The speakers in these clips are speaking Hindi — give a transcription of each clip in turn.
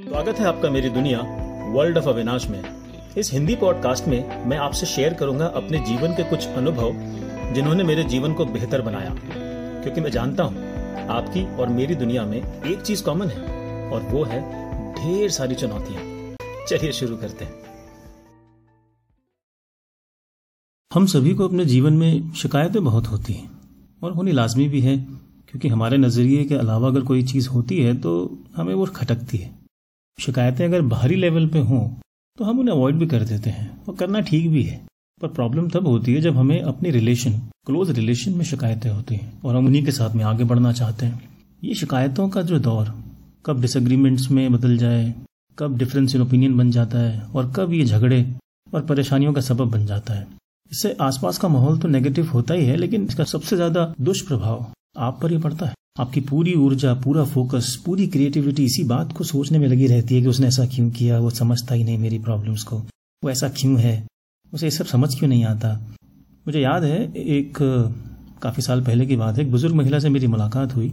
स्वागत है आपका मेरी दुनिया वर्ल्ड ऑफ अविनाश में। इस हिंदी पॉडकास्ट में मैं आपसे शेयर करूंगा अपने जीवन के कुछ अनुभव जिन्होंने मेरे जीवन को बेहतर बनाया, क्योंकि मैं जानता हूं आपकी और मेरी दुनिया में एक चीज कॉमन है और वो है ढेर सारी चुनौतियां। चलिए शुरू करते हैं। हम सभी को अपने जीवन में शिकायतें बहुत होती हैं और होनी लाजमी भी है, क्योंकि हमारे नजरिए के अलावा अगर कोई चीज होती है तो हमें वो खटकती है। शिकायतें अगर बाहरी लेवल पे हों तो हम उन्हें अवॉइड भी कर देते हैं और करना ठीक भी है, पर प्रॉब्लम तब होती है जब हमें अपनी क्लोज रिलेशन में शिकायतें होती हैं और हम उन्हीं के साथ में आगे बढ़ना चाहते हैं। ये शिकायतों का जो दौर कब डिसएग्रीमेंट्स में बदल जाए, कब डिफरेंस इन ओपिनियन बन जाता है और कब ये झगड़े और परेशानियों का सबब बन जाता है। इससे आसपास का माहौल तो नेगेटिव होता ही है, लेकिन इसका सबसे ज्यादा दुष्प्रभाव आप पर ही पड़ता है। आपकी पूरी ऊर्जा, पूरा फोकस, पूरी क्रिएटिविटी इसी बात को सोचने में लगी रहती है कि उसने ऐसा क्यों किया, वो समझता ही नहीं मेरी प्रॉब्लम्स को, वो ऐसा क्यों है, उसे ये सब समझ क्यों नहीं आता। मुझे याद है एक काफ़ी साल पहले की बात है, एक बुजुर्ग महिला से मेरी मुलाकात हुई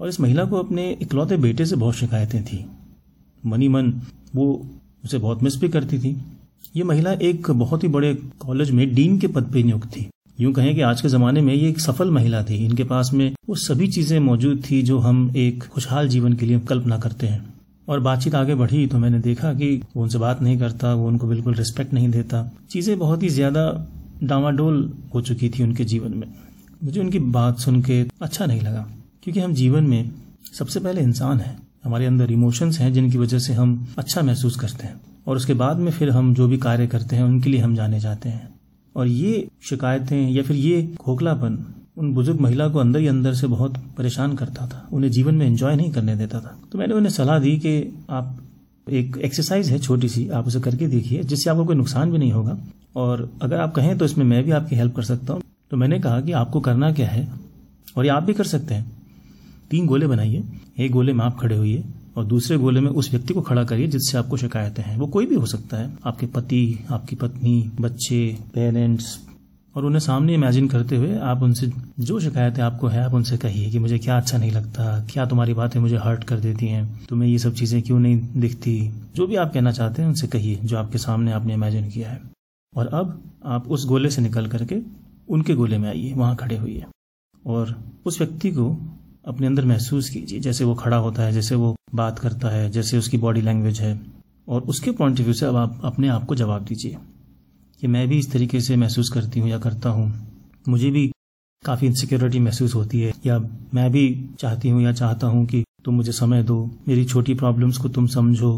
और इस महिला को अपने इकलौते बेटे से बहुत शिकायतें थी। मनी मन वो उसे बहुत मिस भी करती थी। ये महिला एक बहुत ही बड़े कॉलेज में डीन के पद पर नियुक्त थी। यूं कहें कि आज के ज़माने में ये एक सफल महिला थी। इनके पास में वो सभी चीज़ें मौजूद थी जो हम एक खुशहाल जीवन के लिए कल्पना करते हैं। और बातचीत आगे बढ़ी तो मैंने देखा कि वो उनसे बात नहीं करता, वो उनको बिल्कुल रिस्पेक्ट नहीं देता। चीज़ें बहुत ही ज़्यादा डामाडोल हो चुकी थी उनके जीवन में। मुझे उनकी बात सुन के अच्छा नहीं लगा, क्योंकि हम जीवन में सबसे पहले इंसान हैं। हमारे अंदर इमोशंस हैं जिनकी वजह से हम अच्छा महसूस करते हैं और उसके बाद में फिर हम जो भी कार्य करते हैं उनके लिए हम जाने जाते हैं। और ये शिकायतें या फिर ये खोखलापन उन बुजुर्ग महिला को अंदर ही अंदर से बहुत परेशान करता था, उन्हें जीवन में एंजॉय नहीं करने देता था। तो मैंने उन्हें सलाह दी कि आप एक एक्सरसाइज है छोटी सी, आप उसे करके देखिए जिससे आपको कोई नुकसान भी नहीं होगा और अगर आप कहें तो इसमें मैं भी आपकी हेल्प कर सकता हूँ। तो मैंने कहा कि आपको करना क्या है और ये आप भी कर सकते हैं। 3 गोले बनाइए, एक गोले में आप खड़े होइए और दूसरे गोले में उस व्यक्ति को खड़ा करिए जिससे आपको शिकायतें हैं। वो कोई भी हो सकता है, आपके पति, आपकी पत्नी, बच्चे, पेरेंट्स। और उन्हें सामने इमेजिन करते हुए आप उनसे जो शिकायतें आपको है आप उनसे कहिए कि मुझे क्या अच्छा नहीं लगता, क्या तुम्हारी बातें मुझे हर्ट कर देती हैं, तुम्हें ये सब चीज़ें क्यों नहीं दिखती। जो भी आप कहना चाहते हैं उनसे कहिए जो आपके सामने आपने इमेजिन किया है। और अब आप उस गोले से निकल करके उनके गोले में आइए, वहाँ खड़े होइए और उस व्यक्ति को अपने अंदर महसूस कीजिए, जैसे वो खड़ा होता है, जैसे वो बात करता है, जैसे उसकी बॉडी लैंग्वेज है। और उसके पॉइंट ऑफ व्यू से अब आप अपने आप को जवाब दीजिए कि मैं भी इस तरीके से महसूस करती हूँ या करता हूँ, मुझे भी काफ़ी इनसिक्योरिटी महसूस होती है, या मैं भी चाहती हूँ या चाहता हूँ कि तुम मुझे समय दो, मेरी छोटी प्रॉब्लम्स को तुम समझो।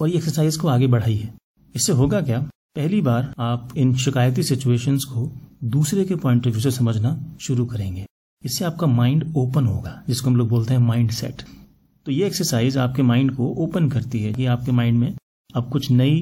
और ये एक्सरसाइज को आगे बढ़ाइए। इससे होगा क्या, पहली बार आप इन शिकायती सिचुएशंस को दूसरे के पॉइंट ऑफ व्यू से समझना शुरू करेंगे। इससे आपका माइंड ओपन होगा, जिसको हम लोग बोलते हैं माइंड सेट। तो ये एक्सरसाइज आपके माइंड को ओपन करती है। ये आपके माइंड में अब कुछ नई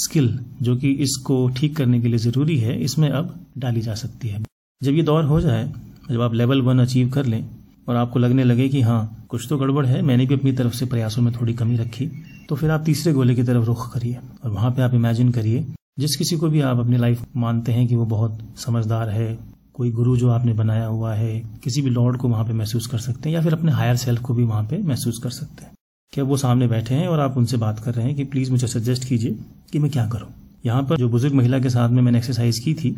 स्किल जो कि इसको ठीक करने के लिए ज़रूरी है, इसमें अब डाली जा सकती है। जब ये दौर हो जाए, जब आप लेवल 1 अचीव कर लें और आपको लगने लगे कि हाँ कुछ तो गड़बड़ है, मैंने भी अपनी तरफ से प्रयासों में थोड़ी कमी रखी, तो फिर आप तीसरे गोले की तरफ रुख करिए और वहाँ पर आप इमेजिन करिए जिस किसी को भी आप अपनी लाइफ मानते हैं कि वो बहुत समझदार है, कोई गुरु जो आपने बनाया हुआ है, किसी भी लॉर्ड को वहाँ पे महसूस कर सकते हैं या फिर अपने हायर सेल्फ को भी वहाँ पे महसूस कर सकते हैं। क्या वो सामने बैठे हैं और आप उनसे बात कर रहे हैं कि प्लीज़ मुझे सजेस्ट कीजिए कि मैं क्या करूँ। यहाँ पर जो बुजुर्ग महिला के साथ में मैंने एक्सरसाइज की थी,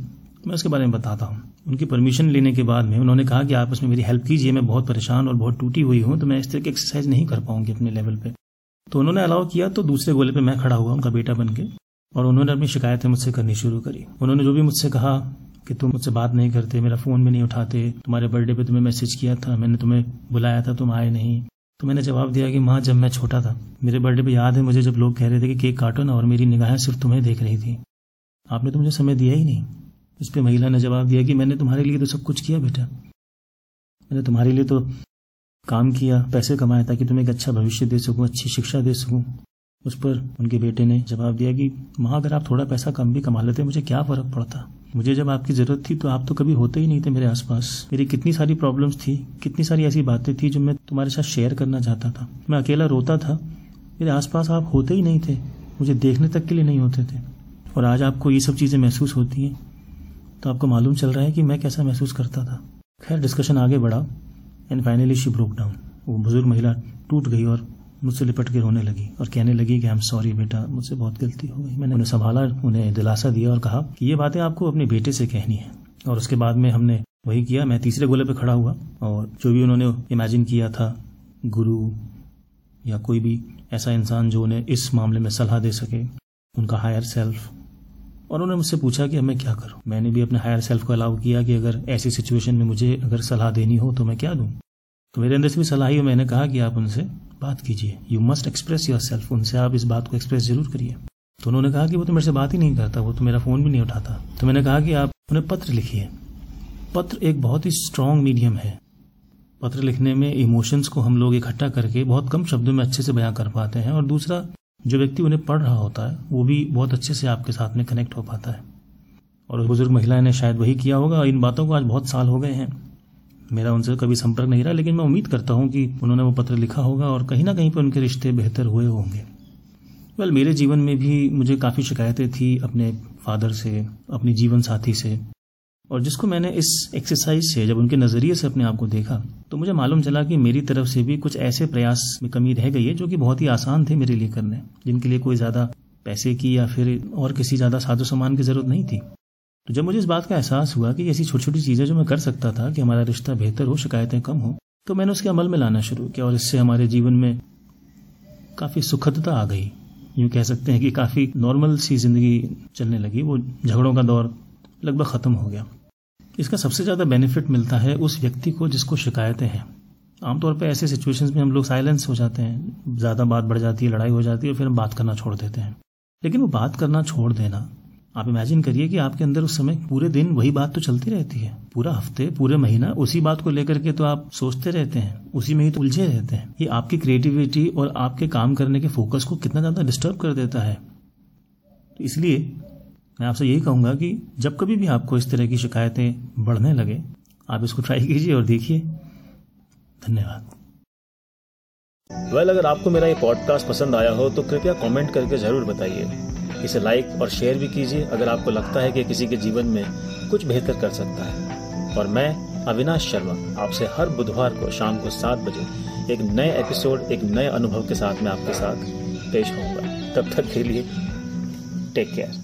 मैं उसके बारे में बताता हूँ। उनकी परमिशन लेने के बाद में उन्होंने कहा कि आप इसमें मेरी हेल्प कीजिए, मैं बहुत परेशान और बहुत टूटी हुई हूँ, तो मैं इस तरह की एक्सरसाइज नहीं कर पाऊंगी अपने लेवल पर। तो उन्होंने अलाउ किया, तो दूसरे गोले पर मैं खड़ा हुआ उनका बेटा बन के और उन्होंने अपनी शिकायतें मुझसे करनी शुरू करी। उन्होंने जो भी मुझसे कहा कि तुम मुझसे बात नहीं करते, मेरा फ़ोन भी नहीं उठाते, तुम्हारे बर्थडे पे तुम्हें मैसेज किया था, मैंने तुम्हें बुलाया था, तुम आए नहीं। तो मैंने जवाब दिया कि माँ, जब मैं छोटा था मेरे बर्थडे पे याद है मुझे जब लोग कह रहे थे कि केक काटो ना और मेरी निगाहें सिर्फ तुम्हें देख रही थी, आपने तो मुझे समय दिया ही नहीं। उस पर महिला ने जवाब दिया कि मैंने तुम्हारे लिए तो सब कुछ किया बेटा, मैंने तुम्हारे लिए तो काम किया, पैसे कमाया ताकि तुम्हें एक अच्छा भविष्य दे सकूँ, अच्छी शिक्षा दे सकूँ। उस पर उनके बेटे ने जवाब दिया कि माँ, अगर आप थोड़ा पैसा कम भी कमा लेते मुझे क्या फ़र्क पड़ता, मुझे जब आपकी ज़रूरत थी तो आप तो कभी होते ही नहीं थे मेरे आसपास, मेरी कितनी सारी प्रॉब्लम्स थी, कितनी सारी ऐसी बातें थी जो मैं तुम्हारे साथ शेयर करना चाहता था, मैं अकेला रोता था, मेरे आसपास आप होते ही नहीं थे, मुझे देखने तक के लिए नहीं होते थे। और आज आपको ये सब चीज़ें महसूस होती हैं तो आपको मालूम चल रहा है कि मैं कैसा महसूस करता था। खैर, डिस्कशन आगे बढ़ा and finally she broke down. वो बुज़ुर्ग महिला टूट गई और मुझसे लिपट के रोने लगी और कहने लगी कि आई एम सॉरी बेटा, मुझसे बहुत गलती हो गई। मैंने उन्हें संभाला, उन्हें दिलासा दिया और कहा कि ये बातें आपको अपने बेटे से कहनी है। और उसके बाद में हमने वही किया। मैं तीसरे गोले पे खड़ा हुआ और जो भी उन्होंने इमेजिन किया था, गुरु या कोई भी ऐसा इंसान जो उन्हें इस मामले में सलाह दे सके, उनका हायर सेल्फ। और उन्होंने मुझसे पूछा कि अब मैं क्या करूं। मैंने भी अपने हायर सेल्फ को अलाउ किया कि अगर ऐसी सिचुएशन में मुझे अगर सलाह देनी हो तो मैं क्या दूं। तो मेरे अंदर से भी सलाह ही, मैंने कहा कि आप उनसे बात कीजिए, you must express your self, उनसे आप इस बात को एक्सप्रेस जरूर करिए। तो उन्होंने कहा कि वो तो मेरे से बात ही नहीं करता, वो तो मेरा फ़ोन भी नहीं उठाता। तो मैंने कहा कि आप उन्हें पत्र लिखिए। पत्र एक बहुत ही स्ट्रांग मीडियम है। पत्र लिखने में इमोशंस को हम लोग इकट्ठा करके बहुत कम शब्दों में अच्छे से बयां कर पाते हैं, और दूसरा जो व्यक्ति उन्हें पढ़ रहा होता है वो भी बहुत अच्छे से आपके साथ में कनेक्ट हो पाता है। और उस बुजुर्ग महिला ने शायद वही किया होगा। इन बातों को आज बहुत साल हो गए हैं, मेरा उनसे कभी संपर्क नहीं रहा, लेकिन मैं उम्मीद करता हूँ कि उन्होंने वो पत्र लिखा होगा और कहीं ना कहीं पर उनके रिश्ते बेहतर हुए होंगे। वेल, मेरे जीवन में भी मुझे काफ़ी शिकायतें थी अपने फादर से, अपने जीवन साथी से, और जिसको मैंने इस एक्सरसाइज से, जब उनके नज़रिए से अपने आप को देखा, तो मुझे मालूम चला कि मेरी तरफ से भी कुछ ऐसे प्रयास में कमी रह गई है जो कि बहुत ही आसान थे मेरे लिए करने, जिनके लिए कोई ज़्यादा पैसे की या फिर और किसी ज़्यादा साजो सामान की ज़रूरत नहीं थी। तो जब मुझे इस बात का एहसास हुआ कि ऐसी छोटी छोटी चीज़ें जो मैं कर सकता था कि हमारा रिश्ता बेहतर हो, शिकायतें कम हो, तो मैंने उसके अमल में लाना शुरू किया, और इससे हमारे जीवन में काफ़ी सुखदता आ गई। यूँ कह सकते हैं कि काफ़ी नॉर्मल सी ज़िंदगी चलने लगी। वो झगड़ों का दौर लगभग ख़त्म हो गया। इसका सबसे ज़्यादा बेनिफिट मिलता है उस व्यक्ति को जिसको शिकायतें हैं। आमतौर पर ऐसे सिचुएशंस में हम लोग साइलेंस हो जाते हैं, ज़्यादा बात बढ़ जाती है, लड़ाई हो जाती है, और फिर हम बात करना छोड़ देते हैं। लेकिन वो बात करना छोड़ देना, आप इमेजिन करिए कि आपके अंदर उस समय पूरे दिन वही बात तो चलती रहती है, पूरा हफ्ते, पूरे महीना उसी बात को लेकर के तो आप सोचते रहते हैं, उसी में ही तो उलझे रहते हैं। ये आपकी क्रिएटिविटी और आपके काम करने के फोकस को कितना ज़्यादा डिस्टर्ब कर देता है। तो इसलिए मैं आपसे यही कहूँगा कि जब कभी भी आपको इस तरह की शिकायतें बढ़ने लगे, आप इसको ट्राई कीजिए और देखिए। धन्यवाद। अगर आपको मेरा ये पॉडकास्ट पसंद आया हो तो कृपया कमेंट करके ज़रूर बताइए। इसे लाइक और शेयर भी कीजिए अगर आपको लगता है कि किसी के जीवन में कुछ बेहतर कर सकता है। और मैं अविनाश शर्मा आपसे हर बुधवार को शाम को 7 बजे एक नए एपिसोड, एक नए अनुभव के साथ मैं आपके साथ पेश होऊंगा। तब तक के लिए टेक केयर।